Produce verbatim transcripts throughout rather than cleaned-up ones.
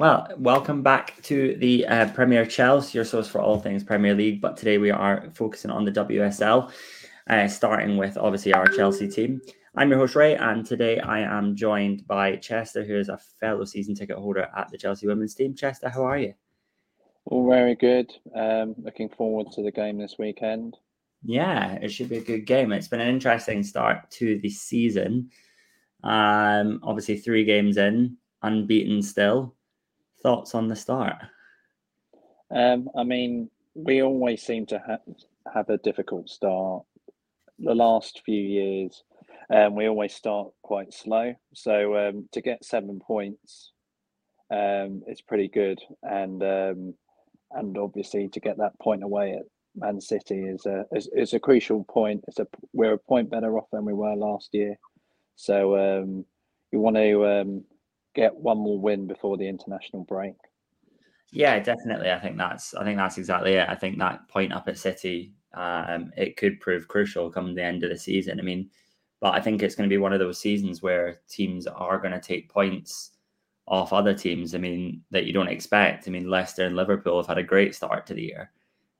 Well, welcome back to the uh, Premier Chelsea, your source for all things Premier League. But today we are focusing on the W S L, uh, starting with obviously our Chelsea team. I'm your host, Ray, and today I am joined by Chester, who is a fellow season ticket holder at the Chelsea women's team. Chester, how are you? All very good. Um, looking forward to the game this weekend. Yeah, it should be a good game. It's been an interesting start to the season. Um, obviously, three games in, unbeaten still. Thoughts on the start? Um, I mean, we always seem to ha- have a difficult start. The last few years, Um, we always start quite slow. So um, to get seven points um, is pretty good. And um, and obviously to get that point away at Man City is a, is, is a crucial point. It's a, we're a point better off than we were last year. So um, you want to um, get one more win before the international break. Yeah, definitely. I think that's I think that's exactly it. I think that point up at City, um, it could prove crucial come the end of the season. I mean, but I think it's going to be one of those seasons where teams are going to take points off other teams, I mean, that you don't expect. I mean, Leicester and Liverpool have had a great start to the year.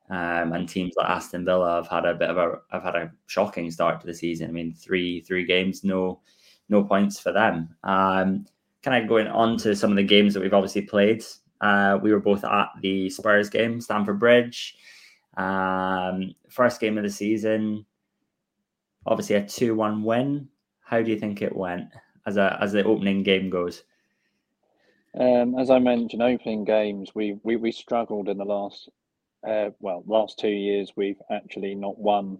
Um, and teams like Aston Villa have had a bit of a have had a shocking start to the season. I mean, three three games, no no points for them. Um, kind of going on to some of the games that we've obviously played. Uh, we were both at the Spurs game, Stamford Bridge. Um, first game of the season. Obviously a two one win. How do you think it went as a as the opening game goes? Um, as I mentioned, opening games, we we, we struggled in the last, uh, well, last two years. We've actually not won.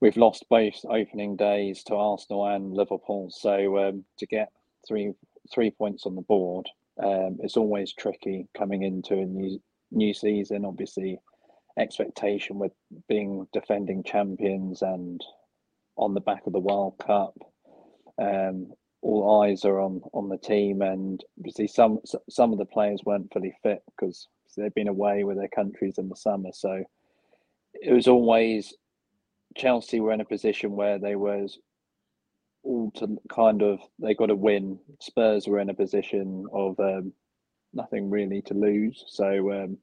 We've lost both opening days to Arsenal and Liverpool. So um, to get three three points on the board, um, it's always tricky coming into a new new season, obviously. Expectation with being defending champions and on the back of the World Cup, um, all eyes are on on the team, and obviously some some of the players weren't fully fit because they've been away with their countries in the summer. So it was always Chelsea were in a position where they was all to kind of they got a win. Spurs were in a position of um, nothing really to lose. So. Um,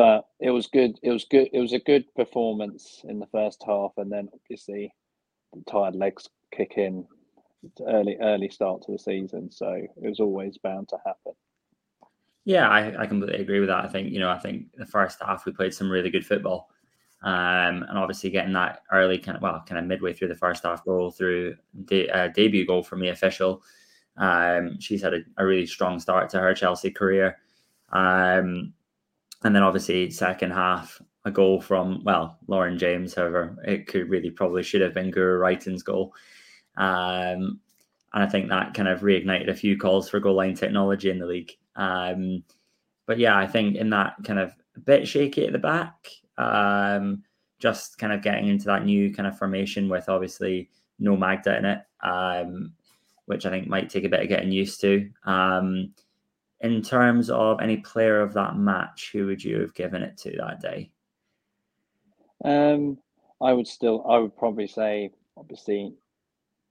But it was good. It was good. It was a good performance in the first half, and then obviously the tired legs kick in. Early, early start to the season, so it was always bound to happen. Yeah, I, I completely agree with that. I think you know, I think the first half we played some really good football, um, and obviously getting that early kind of well, kind of midway through the first half goal through the uh, debut goal for Mia Fischl. Um, she's had a, a really strong start to her Chelsea career. Um, And then obviously second half, a goal from, well, Lauren James. However, it could really probably should have been Guro Reiten's goal. Um, and I think that kind of reignited a few calls for goal line technology in the league. Um, but yeah, I think in that kind of a bit shaky at the back, um, just kind of getting into that new kind of formation with obviously no Magda in it, um, which I think might take a bit of getting used to. Um In terms of any player of that match, who would you have given it to that day? Um, I would still, I would probably say, obviously,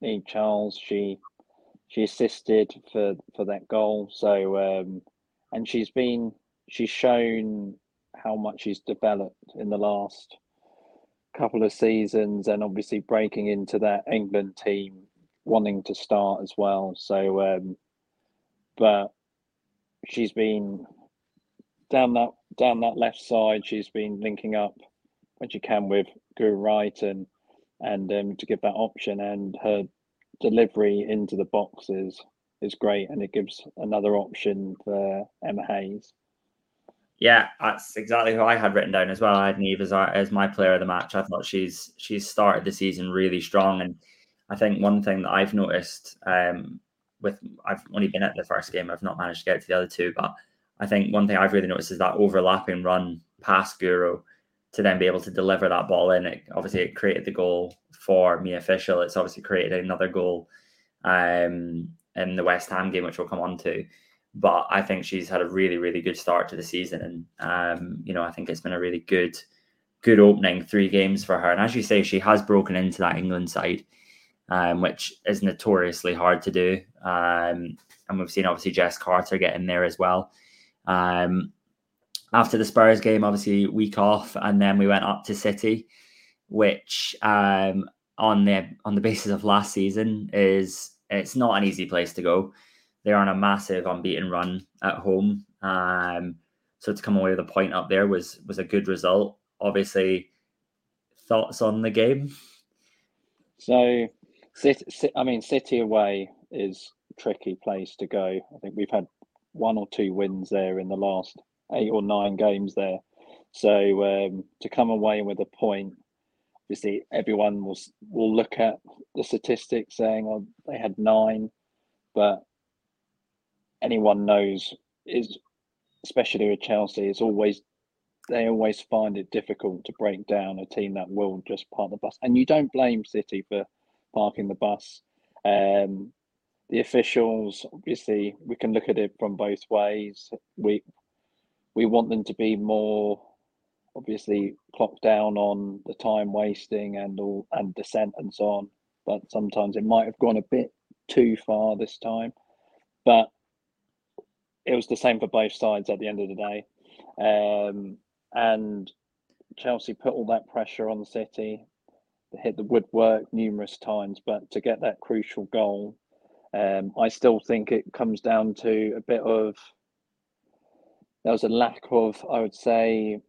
Niamh Charles. She she assisted for, for that goal. So, um, and she's been, she's shown how much she's developed in the last couple of seasons, and obviously breaking into that England team, wanting to start as well. So, um, but. She's been down that down that left side. She's been linking up when she can with Guro Reiten, and um, to give that option, and her delivery into the box is, is great, and it gives another option for Emma Hayes. Yeah, that's exactly who I had written down as well. I had Niamh as, our, as my player of the match. I thought she's she's started the season really strong, and I think one thing that I've noticed. Um, With I've only been at the first game, I've not managed to get to the other two. But I think one thing I've really noticed is that overlapping run past Guro to then be able to deliver that ball in. It, obviously, it created the goal for Mia Fischl. It's obviously created another goal um, in the West Ham game, which we'll come on to. But I think she's had a really, really good start to the season, and um, you know, I think it's been a really good, good opening three games for her. And as you say, she has broken into that England side. um, which is notoriously hard to do. Um, and we've seen, obviously, Jess Carter get in there as well. Um, after the Spurs game, obviously, week off, and then we went up to City, which um, on the on the basis of last season is it's not an easy place to go. They're on a massive unbeaten run at home. Um, so to come away with a point up there was was a good result. Obviously, thoughts on the game? So, I mean, City away is a tricky place to go. I think we've had one or two wins there in the last eight or nine games there. So um, to come away with a point, obviously everyone will will look at the statistics saying, oh, they had nine, but anyone knows is, especially with Chelsea, it's always they always find it difficult to break down a team that will just park the bus. And you don't blame City for parking the bus. Um, the officials, obviously, we can look at it from both ways. We we want them to be more, obviously, clocked down on the time wasting and all and the sentence on. But sometimes it might have gone a bit too far this time. But it was the same for both sides at the end of the day. Um, and Chelsea put all that pressure on City. They hit the woodwork numerous times, but to get that crucial goal, um, I still think it comes down to a bit of, there was a lack of, I would say,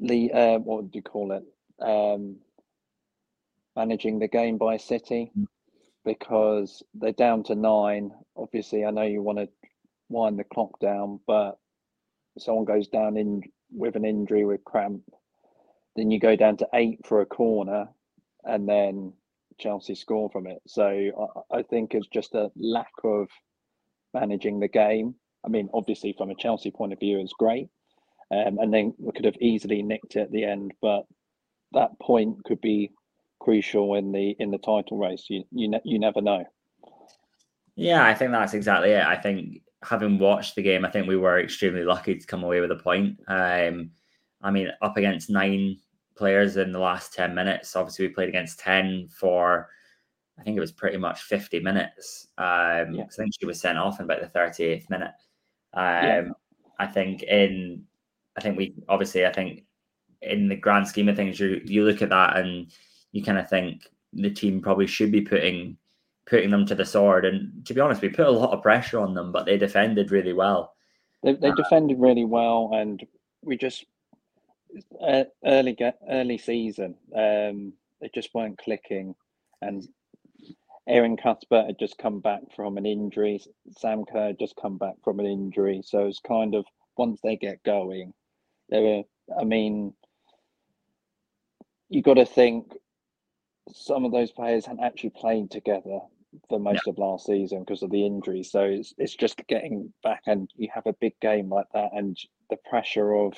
the uh, what do you call it? Um, managing the game by City, because they're down to nine. Obviously, I know you want to wind the clock down, but someone goes down in with an injury with cramp, then you go down to eight for a corner, and then Chelsea score from it. So I, I think it's just a lack of managing the game. I mean, obviously from a Chelsea point of view, it's great, um, and then we could have easily nicked it at the end. But that point could be crucial in the in the title race. You you ne- you never know. Yeah, I think that's exactly it. I think, having watched the game, I think we were extremely lucky to come away with a point. Um, I mean, up against nine players in the last ten minutes. Obviously, we played against ten for, I think it was pretty much fifty minutes. Um, yeah. I think she was sent off in about the thirty-eighth minute. Um, yeah. I think in, I think we, obviously, I think in the grand scheme of things, you you look at that and you kind of think the team probably should be putting putting them to the sword. And to be honest, we put a lot of pressure on them, but they defended really well. They, they uh, defended really well, and we just, uh, early early season, um, they just weren't clicking. And Erin Cuthbert had just come back from an injury. Sam Kerr had just come back from an injury. So it's kind of, once they get going, they were, I mean, you got to think, some of those players hadn't actually played together for most yeah. of last season because of the injury. So it's it's just getting back, and you have a big game like that, and the pressure of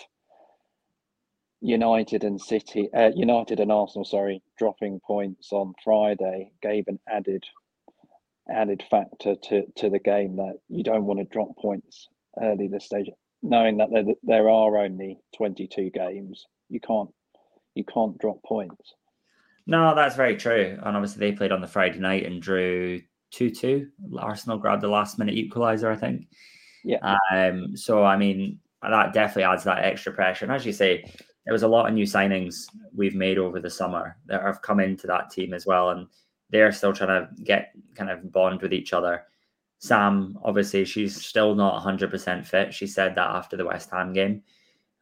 United and City, uh, United and Arsenal, sorry, dropping points on Friday gave an added added factor to, to the game that you don't want to drop points early this stage, knowing that there there are only twenty-two games. You can't you can't drop points. No, that's very true. And obviously they played on the Friday night and drew two two. Arsenal grabbed the last-minute equaliser, I think. Yeah. Um, so, I mean, that definitely adds that extra pressure. And as you say, there was a lot of new signings we've made over the summer that have come into that team as well. And they're still trying to get kind of bond with each other. Sam, obviously, she's still not one hundred percent fit. She said that after the West Ham game.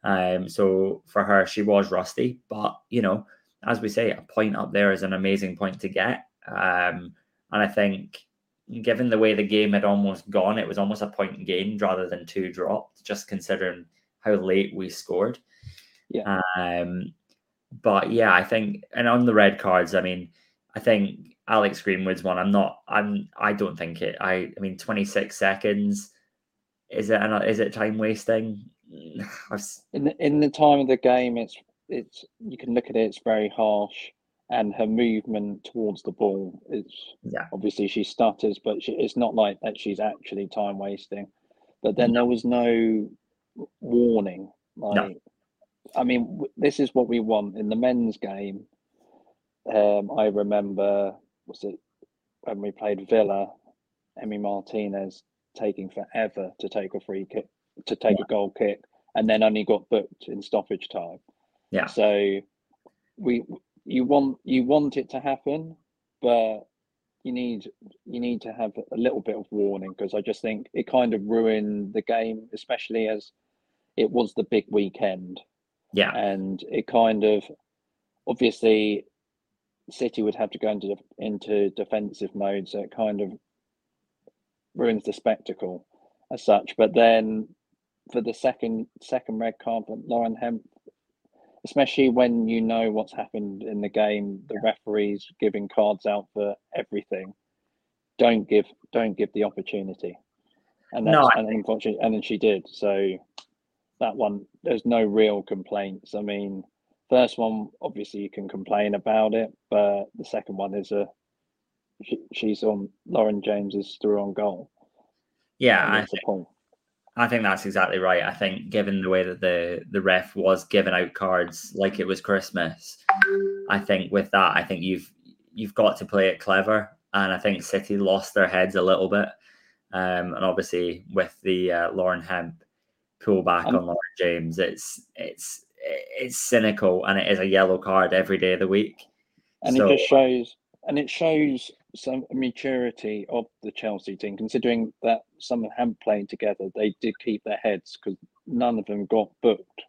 Um, so, for her, she was rusty. But, you know, as we say, a point up there is an amazing point to get. Um, and I think, given the way the game had almost gone, it was almost a point gained rather than two dropped, just considering how late we scored. Yeah. Um, but yeah, I think, and on the red cards, I mean, I think Alex Greenwood's one, I'm not, I'm, I don't think it, I, I mean, twenty-six seconds, is it, is it time wasting? in the, in the time of the game, it's, It's you can look at it, it's very harsh, and her movement towards the ball, it's yeah. obviously she stutters, but she, it's not like that she's actually time wasting. But then there was no warning. Like, no. I mean, w- this is what we want in the men's game. Um, I remember was it when we played Villa, Emi Martinez taking forever to take a free kick, to take yeah. a goal kick, and then only got booked in stoppage time. Yeah. So we you want you want it to happen, but you need you need to have a little bit of warning, because I just think it kind of ruined the game, especially as it was the big weekend. Yeah. And it kind of, obviously City would have to go into into defensive mode, so it kind of ruins the spectacle as such. But then for the second second red card for Lauren Hemp, especially when you know what's happened in the game, the referees giving cards out for everything, don't give don't give the opportunity. And that's, no, I... and unfortunately, and then she did. So that one, there's no real complaints. I mean, first one, obviously you can complain about it, but the second one is a she, she's on Lauren James is through on goal. Yeah, I think, I think that's exactly right. I think given the way that the, the ref was giving out cards like it was Christmas, I think with that, I think you've you've got to play it clever. And I think City lost their heads a little bit. Um, and obviously with the uh, Lauren Hemp pullback um, on Lauren James, it's it's it's cynical, and it is a yellow card every day of the week. And so, it just shows, and it shows some maturity of the Chelsea team, considering that some haven't played together. They did keep their heads because none of them got booked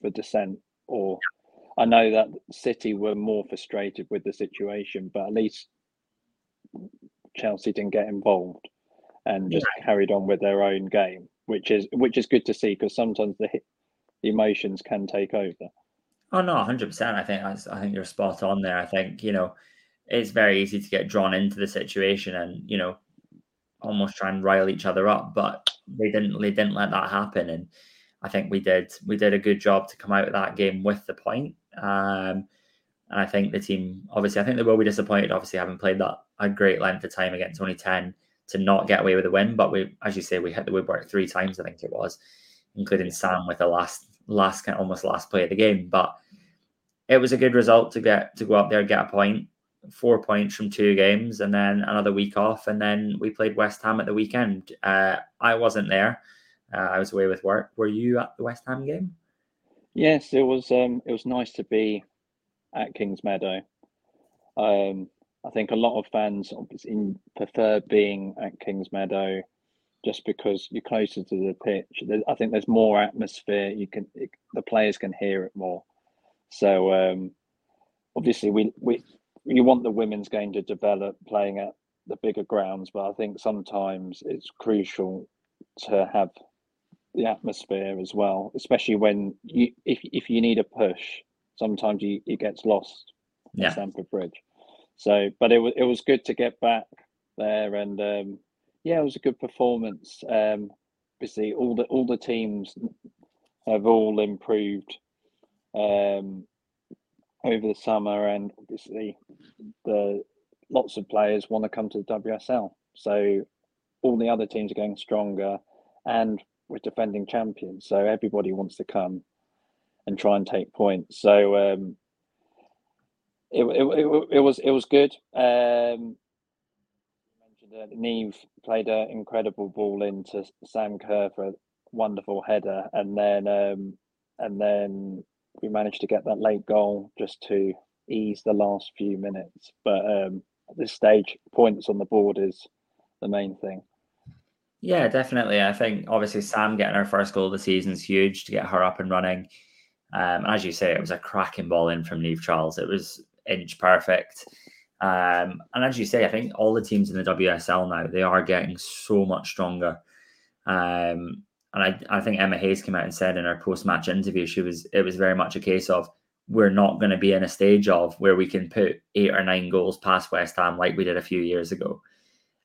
for dissent. Or I know that City were more frustrated with the situation, but at least Chelsea didn't get involved and just yeah. carried on with their own game, which is which is good to see, because sometimes the hit, the emotions can take over. Oh no, one hundred percent. I think I think you're spot on there. I think, you know, it's very easy to get drawn into the situation and, you know, almost try and rile each other up, but they didn't, they didn't let that happen. And I think we did, we did a good job to come out of that game with the point. Um, and I think the team, obviously, I think they will be disappointed, obviously having played that a great length of time against twenty ten to not get away with a win. But we, as you say, we hit the woodwork three times, I think it was, including Sam with the last, last kind of almost last play of the game. But it was a good result to get, to go up there and get a point. Four points from two games, and then another week off, and then we played West Ham at the weekend. Uh, I wasn't there; uh, I was away with work. Were you at the West Ham game? Yes, it was. Um, it was nice to be at King's Meadow. Um, I think a lot of fans obviously prefer being at King's Meadow just because you're closer to the pitch. There's, I think there's more atmosphere. You can it, the players can hear it more. So um, obviously we we. You want the women's game to develop playing at the bigger grounds, but I think sometimes it's crucial to have the atmosphere as well, especially when you if if you need a push, sometimes you, it gets lost yeah. at Stamford Bridge. So, but it was it was good to get back there, and um, yeah, it was a good performance. Um, obviously, all the all the teams have all improved. Um, over the summer, and obviously the lots of players want to come to the W S L, so all the other teams are getting stronger, and we're defending champions, so everybody wants to come and try and take points. So um it it, it, it was it was good. um you mentioned that Niamh played an incredible ball into Sam Kerr for a wonderful header, and then um and then we managed to get that late goal just to ease the last few minutes. But um, at this stage, points on the board is the main thing. Yeah, definitely. I think, obviously, Sam getting her first goal of the season is huge to get her up and running. Um, as you say, it was a cracking ball in from Niamh Charles. It was inch perfect. Um, and as you say, I think all the teams in the W S L now, they are getting so much stronger. Um And I, I think Emma Hayes came out and said in her post-match interview, she was it was very much a case of, we're not going to be in a stage of where we can put eight or nine goals past West Ham like we did a few years ago.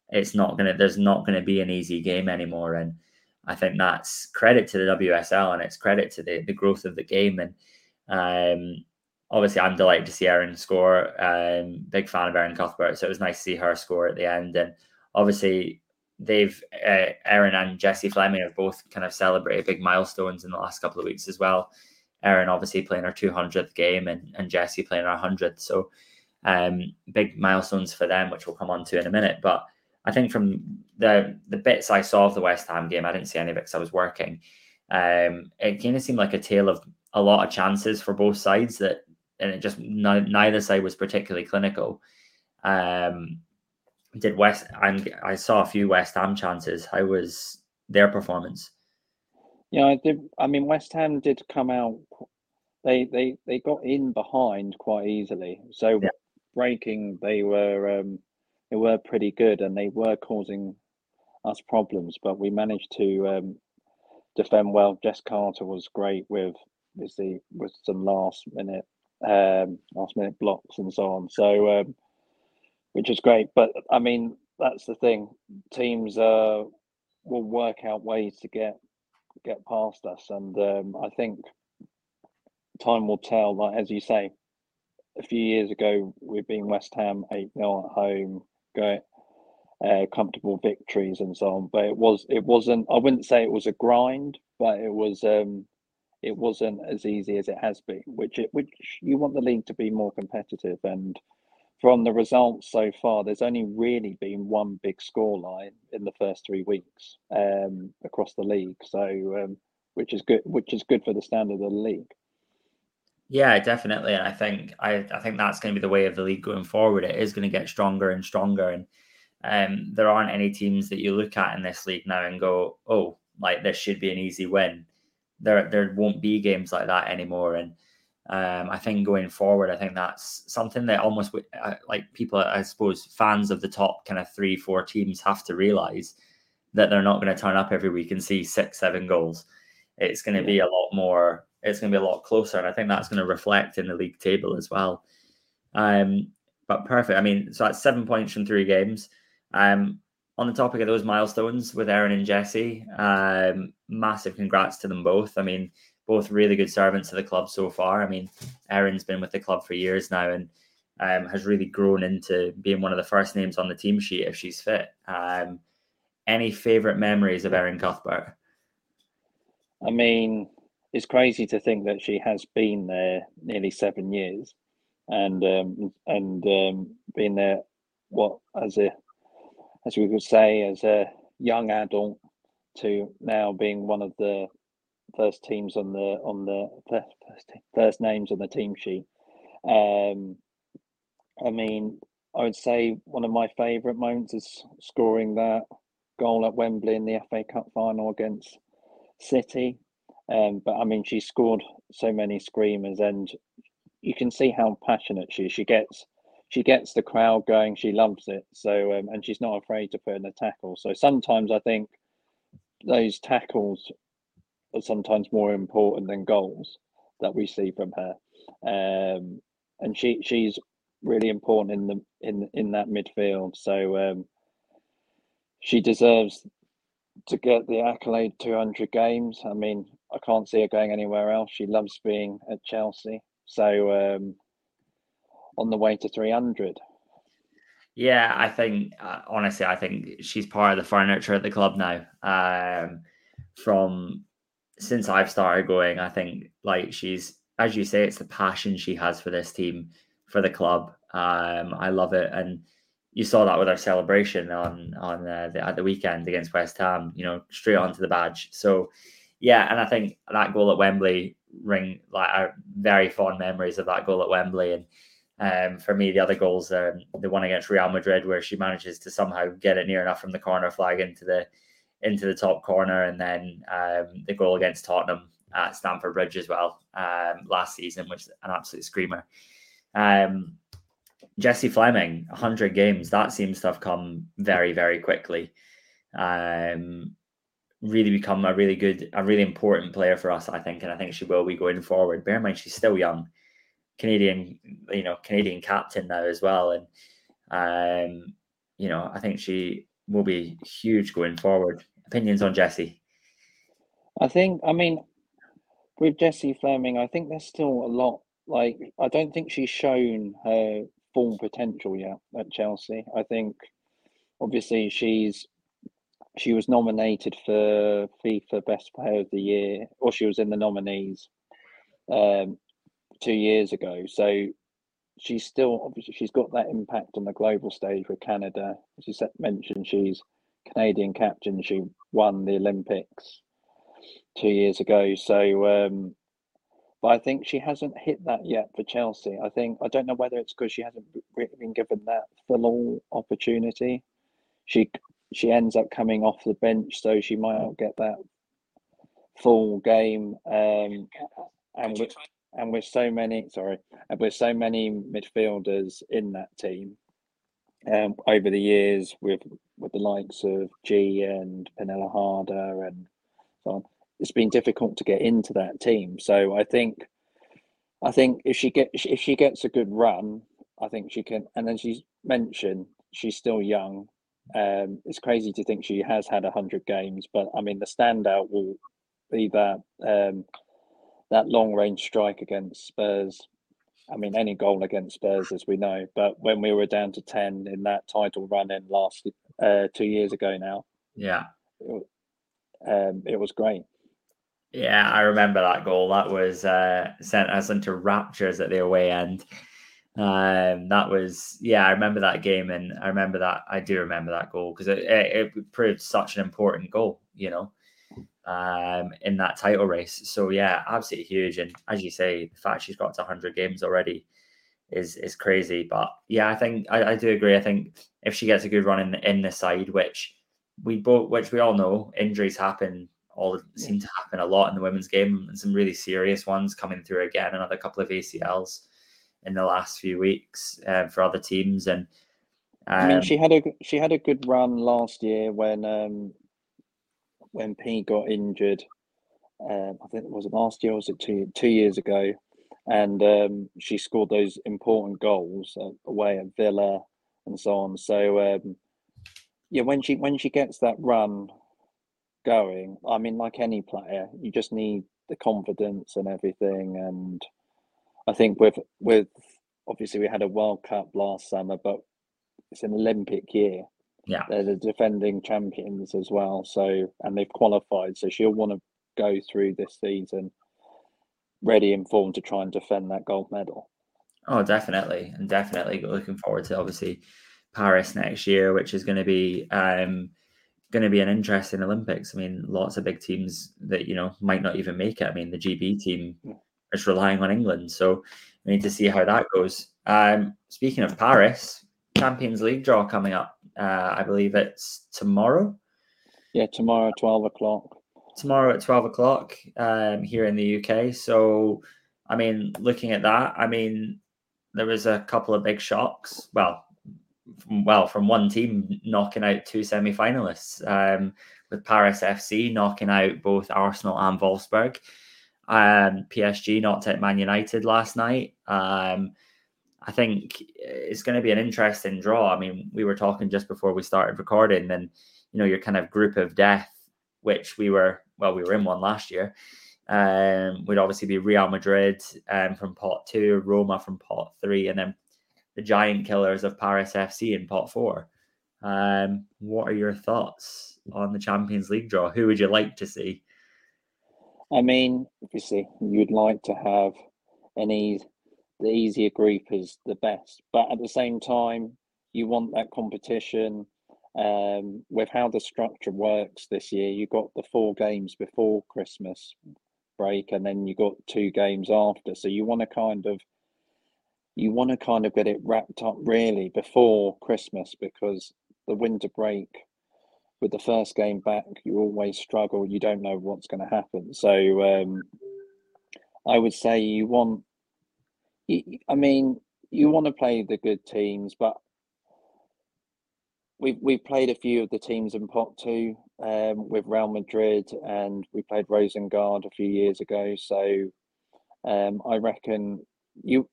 It's not gonna there's not going to be an easy game anymore. And I think that's credit to the W S L, and it's credit to the, the growth of the game. And um, obviously I'm delighted to see Erin score. Um, big fan of Erin Cuthbert, so it was nice to see her score at the end. And obviously They've uh, Erin and Jesse Fleming have both kind of celebrated big milestones in the last couple of weeks as well. Erin obviously playing her two hundredth game, and, and Jesse playing her one hundredth. So um, big milestones for them, which we'll come on to in a minute. But I think from the the bits I saw of the West Ham game, I didn't see any because I was working. Um, it kind of seemed like a tale of a lot of chances for both sides, that, and it just no, neither side was particularly clinical. Um, did West? And I saw a few West Ham chances. How was their performance? Yeah, I did. I mean, West Ham did come out. They they they got in behind quite easily. So yeah. breaking, they were um, they were pretty good, and they were causing us problems. But we managed to um, defend well. Jess Carter was great with is the with some last minute um, last minute blocks and so on. So um, which is great. But I mean, that's the thing. Teams uh, will work out ways to get. get past us, and um, I think time will tell. Like, as you say, a few years ago we've been West Ham eight nil at home, going uh, comfortable victories and so on, but it was it wasn't I wouldn't say it was a grind, but it was um, it wasn't as easy as it has been, which it, which you want the league to be more competitive. And from the results so far, there's only really been one big scoreline in the first three weeks um, across the league, so um, which is good, which is good for the standard of the league. Yeah, definitely, and I think I, I think that's going to be the way of the league going forward. It is going to get stronger and stronger, and um, there aren't any teams that you look at in this league now and go, "Oh, like this should be an easy win." There, there won't be games like that anymore, and. Um, I think going forward, I think that's something that almost uh, like people, I suppose, fans of the top kind of three, four teams have to realize that they're not going to turn up every week and see six, seven goals. It's going to be a lot more, it's going to be a lot closer. And I think that's going to reflect in the league table as well. Um, but perfect. I mean, so that's seven points from three games. Um, on the topic of those milestones with Erin and Jesse, um, massive congrats to them both. I mean, both really good servants of the club so far. I mean, Erin's been with the club for years now and um, has really grown into being one of the first names on the team sheet if she's fit. Um, any favourite memories of Erin Cuthbert? I mean, it's crazy to think that she has been there nearly seven years and um, and um, been there, what, as a as we could say, as a young adult to now being one of the first teams on the on the first, first, first names on the team sheet. Um, I mean, I would say one of my favourite moments is scoring that goal at Wembley in the F A Cup final against City. Um, but I mean, she scored so many screamers, and you can see how passionate she is. She gets she gets the crowd going. She loves it. So um, and she's not afraid to put in a tackle. So sometimes I think those tackles are sometimes more important than goals that we see from her, um, and she she's really important in the in in that midfield. So um, she deserves to get the accolade two hundred games. I mean, I can't see her going anywhere else. She loves being at Chelsea. So um, on the way to three hundred. Yeah, I think uh, honestly, I think she's part of the furniture at the club now. Um, from Since I've started going, I think, like, she's, as you say, it's the passion she has for this team, for the club. Um, I love it. And you saw that with our celebration on on uh, the, at the weekend against West Ham, you know, straight onto the badge. So, yeah, and I think that goal at Wembley ring, like, are very fond memories of that goal at Wembley. And um, for me, the other goals, um, the one against Real Madrid, where she manages to somehow get it near enough from the corner flag into the into the top corner, and then um, the goal against Tottenham at Stamford Bridge as well um, last season, which is an absolute screamer. Um, Jesse Fleming, one hundred games, that seems to have come very, very quickly. Um, really become a really good, a really important player for us, I think, and I think she will be going forward. Bear in mind, she's still young. Canadian, you know, Canadian captain now as well. And, um, you know, I think she will be huge going forward. Opinions on Jesse? I think, I mean, with Jesse Fleming, I think there's still a lot. Like, I don't think she's shown her full potential yet at Chelsea. I think, obviously, she's she was nominated for FIFA Best Player of the Year, or she was in the nominees um, two years ago. So she's still, obviously, she's got that impact on the global stage with Canada. As you mentioned, she's Canadian captain. She won the Olympics two years ago. So, um, but I think she hasn't hit that yet for Chelsea. I think, I don't know whether it's because she hasn't really been given that full opportunity. She she ends up coming off the bench, so she might not get that full game. Um, and with and with so many, sorry, and with so many midfielders in that team, um, over the years with with the likes of G and Penella Harder and so on, it's been difficult to get into that team. So I think, I think if she gets if she gets a good run, I think she can. And then she's mentioned she's still young. Um, it's crazy to think she has had a hundred games, but I mean the standout will be that um, that long range strike against Spurs. I mean, any goal against Spurs, as we know. But when we were down to ten in that title run in last uh, two years ago now, yeah, it, um, it was great. Yeah, I remember that goal. That was uh, sent us into raptures at the away end. Um, that was, yeah, I remember that game, and I remember that. I do remember that goal because it, it, it proved such an important goal, you know, um, in that title race. So yeah, absolutely huge. And as you say, the fact she's got to one hundred games already is is crazy. But yeah, I think I, I do agree. I think if she gets a good run in in the side, which we both, which we all know, injuries happen. All seem to happen a lot in the women's game, and some really serious ones coming through again. Another couple of A C Ls in the last few weeks uh, for other teams, and um, I mean she had a she had a good run last year when um, when P got injured. Um, I think it was last year, or was it two two years ago, and um, she scored those important goals away at Villa and so on. So um, yeah, when she when she gets that run going, I mean, like any player, you just need the confidence and everything. And I think with with obviously we had a World Cup last summer, but it's an Olympic year. Yeah, they're the defending champions as well. So, and they've qualified, so she'll want to go through this season ready and formed to try and defend that gold medal. Oh, definitely, and definitely looking forward to obviously Paris next year, which is going to be um, going to be an interesting Olympics. I mean, lots of big teams that you know might not even make it. I mean, the G B team. Yeah. It's relying on England, so we need to see how that goes. Um, speaking of Paris, Champions League draw coming up. Uh, I believe it's tomorrow. Yeah, tomorrow at twelve o'clock. Tomorrow at twelve o'clock um, here in the U K. So, I mean, looking at that, I mean, there was a couple of big shocks. Well, from, well, from one team knocking out two semi-finalists, um, with Paris F C knocking out both Arsenal and Wolfsburg. Um, P S G knocked out Man United last night. Um, I think it's going to be an interesting draw. I mean, we were talking just before we started recording, and you know, your kind of group of death, which we were, well, we were in one last year, um, would obviously be Real Madrid um, from pot two, Roma from pot three, and then the giant killers of Paris F C in pot four. Um, what are your thoughts on the Champions League draw? Who would you like to see? I mean, obviously, you'd like to have an ease, the easier group is the best. But at the same time, you want that competition. Um, with how the structure works this year, you got the four games before Christmas break, and then you got two games after. So you want to kind of, you want to kind of get it wrapped up really before Christmas, because the winter break, with the first game back, you always struggle. You don't know what's going to happen. So um, I would say you want, you, I mean, you want to play the good teams, but we've, we've played a few of the teams in pot two um, with Real Madrid, and we played Rosengard a few years ago. So um, I reckon you,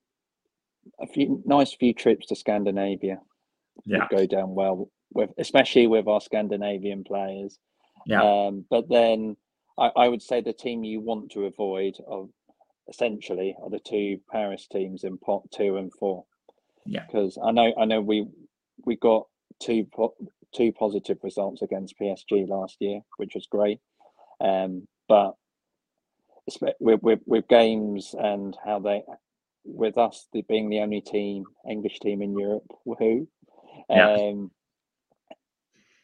a few nice few trips to Scandinavia yeah. would go down well. With, especially with our Scandinavian players. Yeah. Um, but then I, I would say the team you want to avoid are essentially are the two Paris teams in pot two and four. Yeah. Because I know I know we we got two po- two positive results against P S G last year, which was great. Um, but with, with with games and how they with us the, being the only team, English team in Europe, woohoo, um, yeah.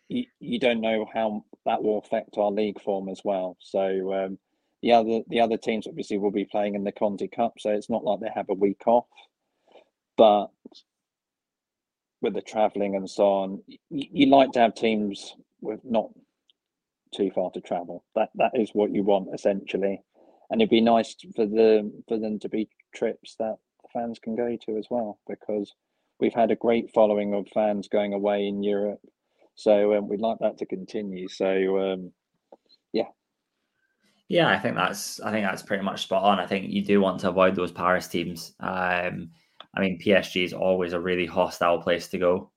you, you don't know how that will affect our league form as well. So um, the other the other teams obviously will be playing in the Conti Cup, so it's not like they have a week off. But with the travelling and so on, you, you like to have teams with not too far to travel. That that is what you want essentially, and it'd be nice for the for them to be trips that fans can go to as well, because we've had a great following of fans going away in Europe. So um, we'd like that to continue. So um, yeah, yeah, I think that's I think that's pretty much spot on. I think you do want to avoid those Paris teams. Um, I mean, P S G is always a really hostile place to go.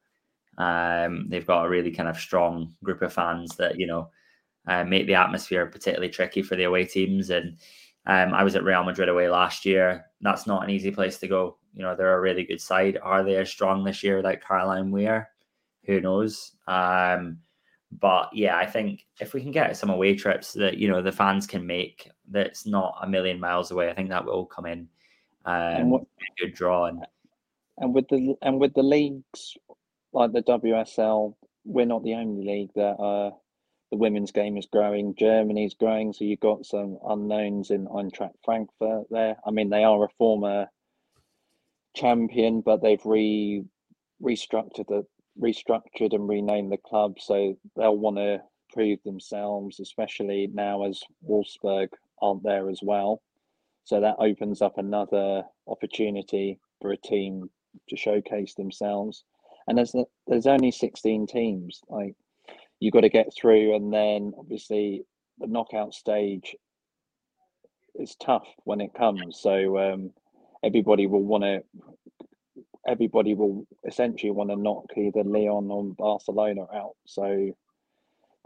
Um, they've got a really kind of strong group of fans that, you know, uh, make the atmosphere particularly tricky for the away teams. And um, I was at Real Madrid away last year. That's not an easy place to go. You know, they're a really good side. Are they as strong this year like Caroline Weir? Who knows? Um, but yeah, I think if we can get some away trips that, you know, the fans can make, that's not a million miles away, I think that will come in. Um, and what, a good draw. And, and with the and with the leagues like the W S L, we're not the only league that uh, the women's game is growing. Germany's growing, so you've got some unknowns in Eintracht Frankfurt there. I mean, they are a former champion, but they've re restructured the restructured and renamed the club, so they'll want to prove themselves, especially now as Wolfsburg aren't there as well. So that opens up another opportunity for a team to showcase themselves. And there's there's only sixteen teams. Like, you've got to get through, and then obviously the knockout stage is tough when it comes. So um, everybody will want to. Everybody will essentially want to knock either Lyon or Barcelona out. So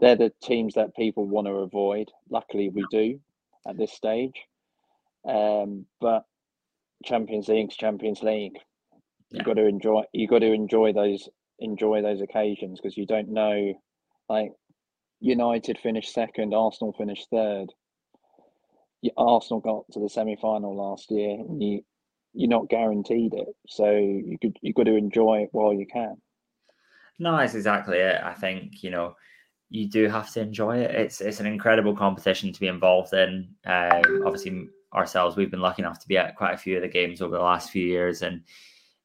they're the teams that people want to avoid. Luckily, we do at this stage. Um, but Champions League's Champions League. You've yeah. got to enjoy. You got to enjoy those enjoy those occasions, because you don't know. Like, United finished second, Arsenal finished third. Arsenal got to the semi-final last year. And you you're not guaranteed it, so you could you got to enjoy it while you can. No, that's exactly it. I think you know. You do have to enjoy it. It's it's an incredible competition to be involved in. Uh, obviously, ourselves, we've been lucky enough to be at quite a few of the games over the last few years, and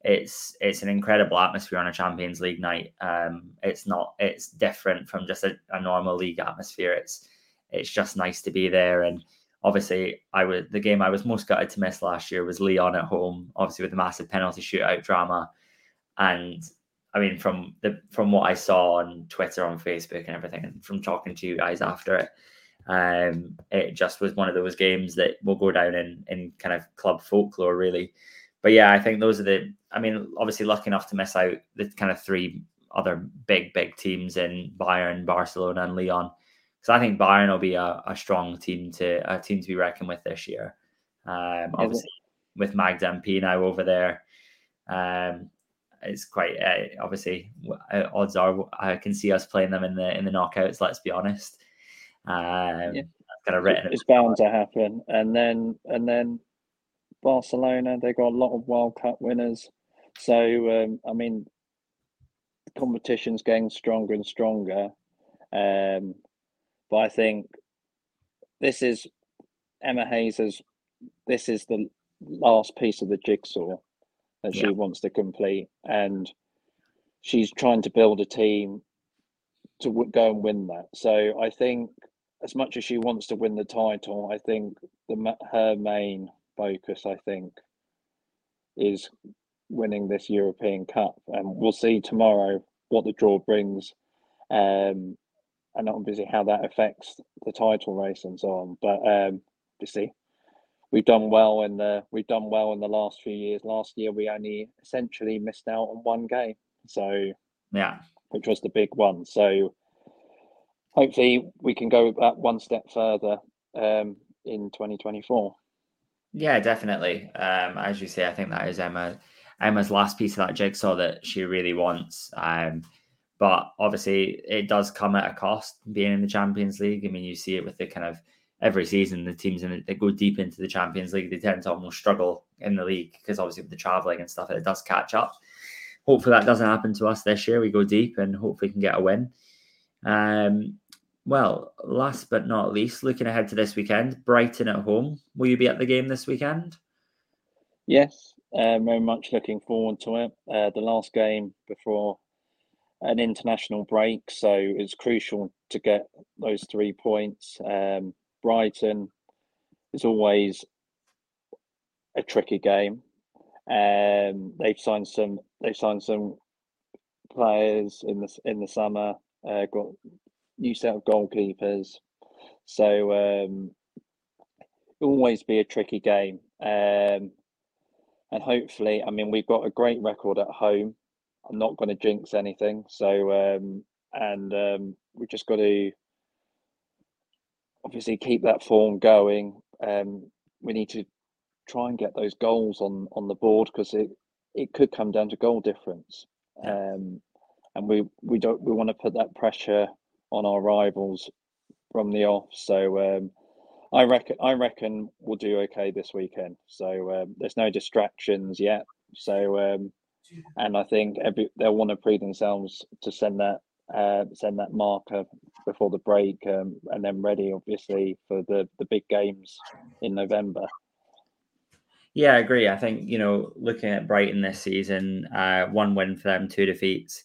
it's it's an incredible atmosphere on a Champions League night. Um, it's not it's different from just a, a normal league atmosphere. It's it's just nice to be there. And obviously, I was the game I was most gutted to miss last year was Lyon at home. Obviously, with the massive penalty shootout drama. And I mean, from the from what I saw on Twitter, on Facebook, and everything, and from talking to you guys after it, um, it just was one of those games that will go down in in kind of club folklore, really. But yeah, I think those are the. I mean, obviously, lucky enough to miss out the kind of three other big, big teams in Bayern, Barcelona, and Lyon, because I think Bayern will be a, a strong team to a team to be reckoned with this year. Um, obviously, with Magda and P now over there. Um, It's quite uh, obviously odds are I can see us playing them in the in the knockouts. Let's be honest. Um, yeah. Kind of written. It's it bound to happen. And then and then Barcelona, they got a lot of World Cup winners. So um, I mean, the competition's getting stronger and stronger. Um, but I think this is Emma Hayes' This is the last piece of the jigsaw that she yeah. wants to complete, and she's trying to build a team to w- go and win that. So I think, as much as she wants to win the title, I think the her main focus, I think, is winning this European Cup, and we'll see tomorrow what the draw brings, um, and obviously how that affects the title race and so on. But um, you see. We've done well in the we've done well in the last few years. Last year we only essentially missed out on one game, so yeah, which was the big one. So hopefully we can go that one step further um, in twenty twenty-four. Yeah, definitely. Um, as you say, I think that is Emma Emma's last piece of that jigsaw that she really wants. Um, but obviously, it does come at a cost being in the Champions League. I mean, you see it with the kind of every season the teams in, that go deep into the Champions League, they tend to almost struggle in the league because obviously with the travelling and stuff, it does catch up. Hopefully that doesn't happen to us this year. We go deep and hopefully can get a win. Um, well, last but not least, looking ahead to this weekend, Brighton at home. Will you be at the game this weekend? Yes, uh, very much looking forward to it. Uh, the last game before an international break, so it's crucial to get those three points. Um, Brighton is always a tricky game. Um, they've signed some. They've signed some players in the in the summer. Uh, got new set of goalkeepers, so um, it'll always be a tricky game. Um, and hopefully, I mean, we've got a great record at home. I'm not going to jinx anything. So, um, and um, we've just got to obviously keep that form going. Um, we need to try and get those goals on, on the board because it, it could come down to goal difference. Um, and we, we don't we want to put that pressure on our rivals from the off. So um, I reckon I reckon we'll do okay this weekend. So um, there's no distractions yet. So. Um, And I think every, they'll want to pre themselves to send that uh, send that marker before the break, um, and then ready, obviously, for the, the big games in November. Yeah, I agree. I think, you know, looking at Brighton this season, uh, one win for them, two defeats.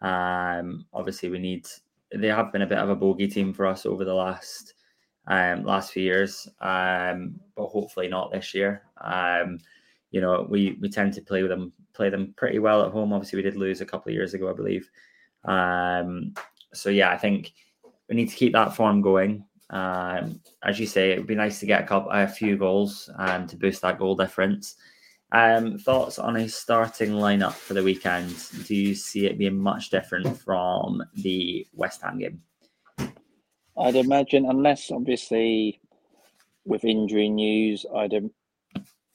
Um, obviously, we need. They have been a bit of a bogey team for us over the last um, last few years, um, but hopefully not this year. Um, you know, we, we tend to play with them. Play them pretty well at home. Obviously, we did lose a couple of years ago, I believe. Um, so yeah, I think we need to keep that form going. Um, as you say, it would be nice to get a couple, a few goals um, to boost that goal difference. Um, thoughts on a starting lineup for the weekend? Do you see it being much different from the West Ham game? I'd imagine, unless obviously with injury news, I'd. Im-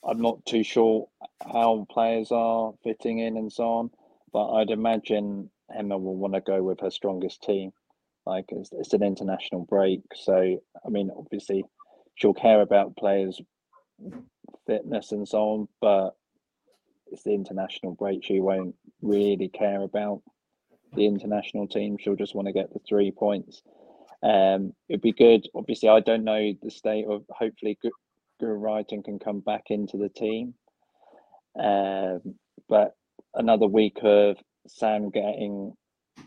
I'm not too sure how players are fitting in and so on, but I'd imagine Emma will want to go with her strongest team. Like it's, it's an international break, so I mean, obviously, she'll care about players' fitness and so on, but it's the international break. She won't really care about the international team. She'll just want to get the three points. Um, it'd be good. Obviously, I don't know the state of. Hopefully, good. Guro Reiten can come back into the team. Um, but another week of Sam getting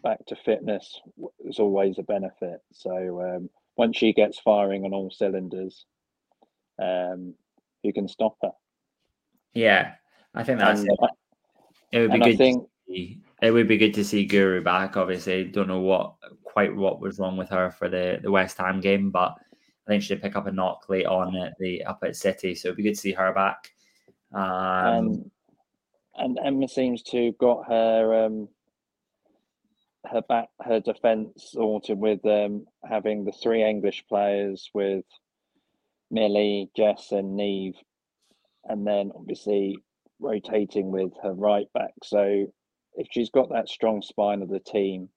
back to fitness is always a benefit. So um, once she gets firing on all cylinders, um, you can stop her. Yeah, I think that's and, it. It would be good. I think, to see, it would be good to see Guro back. Obviously, don't know what quite what was wrong with her for the, the West Ham game, but. I think she did pick up a knock late on at the up at City, so it'd be good to see her back. Um, um, and Emma seems to have got her um, her back her defence sorted with um, having the three English players with Millie, Jess, and Niamh, and then obviously rotating with her right back. So if she's got that strong spine of the team,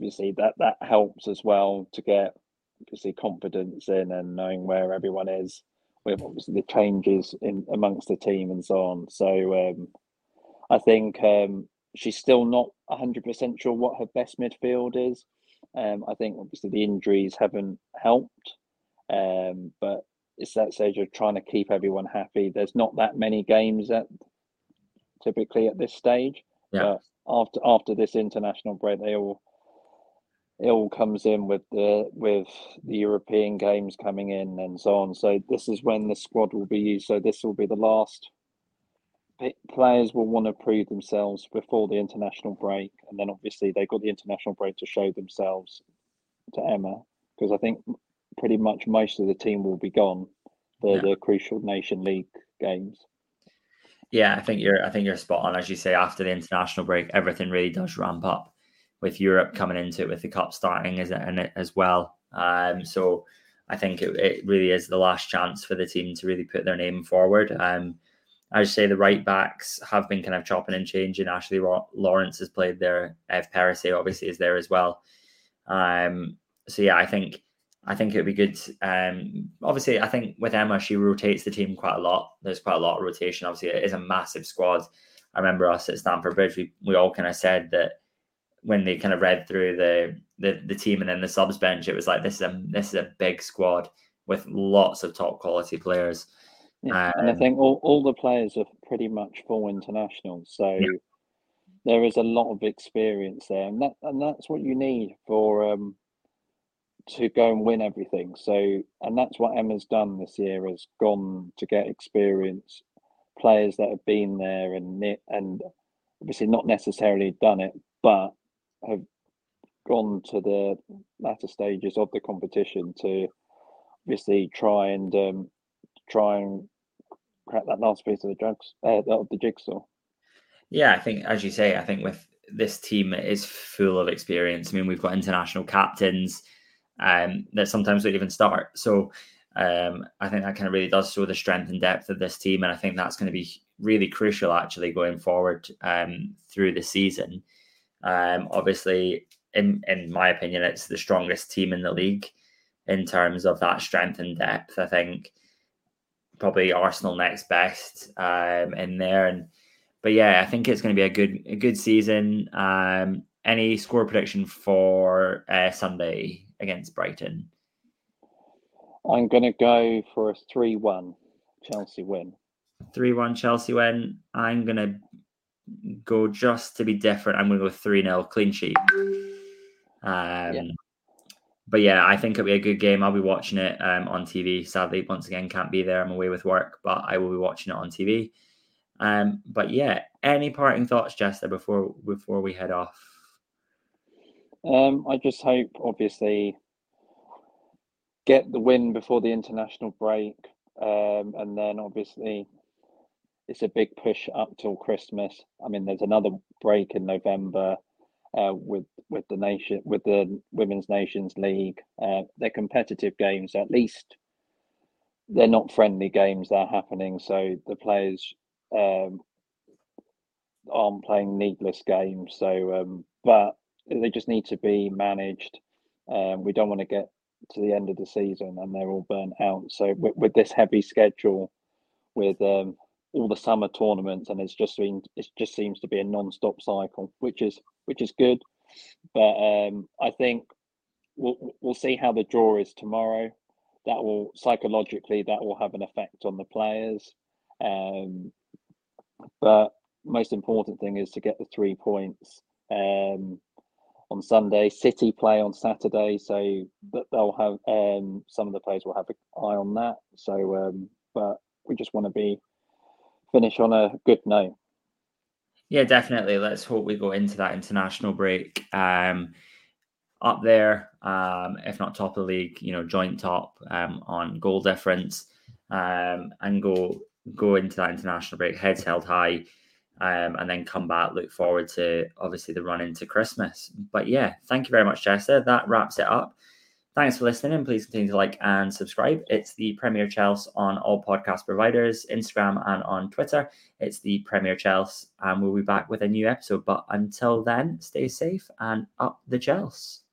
obviously that that helps as well to get. Obviously confidence in and knowing where everyone is with obviously the changes in amongst the team and so on. So um, I think um, she's still not one hundred percent sure what her best midfield is. Um, I think obviously the injuries haven't helped, um, but it's that stage of trying to keep everyone happy. There's not that many games at typically at this stage. Yeah. But after after this international break, they all. It all comes in with the with the European games coming in and so on. So this is when the squad will be used. So this will be the last. Players will want to prove themselves before the international break. And then obviously they've got the international break to show themselves to Emma. Because I think pretty much most of the team will be gone for yeah. the crucial Nations League games. Yeah, I think you're I think you're spot on. As you say, after the international break, everything really does ramp up. With Europe coming into it, with the cup starting as and as well, um, so I think it, it really is the last chance for the team to really put their name forward. Um, I would say the right backs have been kind of chopping and changing. Ashley Lawrence has played there. Ev Perisey obviously is there as well. Um, so yeah, I think I think it would be good. Um, obviously, I think with Emma, she rotates the team quite a lot. There's quite a lot of rotation. Obviously, it is a massive squad. I remember us at Stamford Bridge, we, we all kind of said that when they kind of read through the, the the team and then the subs bench, it was like, this is a, this is a big squad with lots of top quality players. Yeah, um, and I think all, all the players are pretty much full internationals. So yeah. There is a lot of experience there. And that and that's what you need for... Um, to go and win everything. So, and that's what Emma's done this year, has gone to get experience, players that have been there and and obviously not necessarily done it, but have gone to the latter stages of the competition to obviously try and um, try and crack that last piece of the drugs uh, of the jigsaw. Yeah, I think, as you say, I think with this team, it is full of experience. I mean, we've got international captains Um, that sometimes don't even start. So um, I think that kind of really does show the strength and depth of this team. And I think that's going to be really crucial actually going forward um, through the season. Um, obviously, in, in my opinion, it's the strongest team in the league in terms of that strength and depth. I think probably Arsenal next best um, in there. And But yeah, I think it's going to be a good a good season. Um, any score prediction for uh, Sunday against Brighton? I'm going to go for a three one Chelsea win. three one Chelsea win. I'm going to go, just to be different, I'm going to go three nil clean sheet. Um, yeah. But yeah, I think it'll be a good game. I'll be watching it um, on T V. Sadly, once again, can't be there. I'm away with work, but I will be watching it on T V. Um, but yeah, any parting thoughts, Chester, before before we head off? Um, I just hope, obviously, get the win before the international break, um, and then obviously it's a big push up till Christmas. I mean, there's another break in November uh, with with the nation with the Women's Nations League. Uh, they're competitive games, at least they're not friendly games that are happening. So the players um, aren't playing needless games. So, um, but. They just need to be managed. Um, we don't want to get to the end of the season and they're all burnt out. So with, with this heavy schedule, with um, all the summer tournaments, and it's just been, it just seems to be a non-stop cycle, which is which is good. But um, I think we'll we'll see how the draw is tomorrow. That will psychologically that will have an effect on the players. Um, but most important thing is to get the three points. Um, on Sunday. City play on Saturday, so they'll have um, some of the players will have an eye on that. So, um, but we just want to be finish on a good note. Yeah, definitely. Let's hope we go into that international break um, up there, um, if not top of the league, you know, joint top um, on goal difference, um, and go go into that international break heads held high. Um, and then come back, look forward to obviously the run into Christmas. But yeah, thank you very much, Chester. That wraps it up. Thanks for listening, and please continue to like and subscribe. It's the Premier Chelsea on all podcast providers, Instagram and on Twitter. It's the Premier Chelsea, and we'll be back with a new episode. But until then, stay safe and up the Chelsea.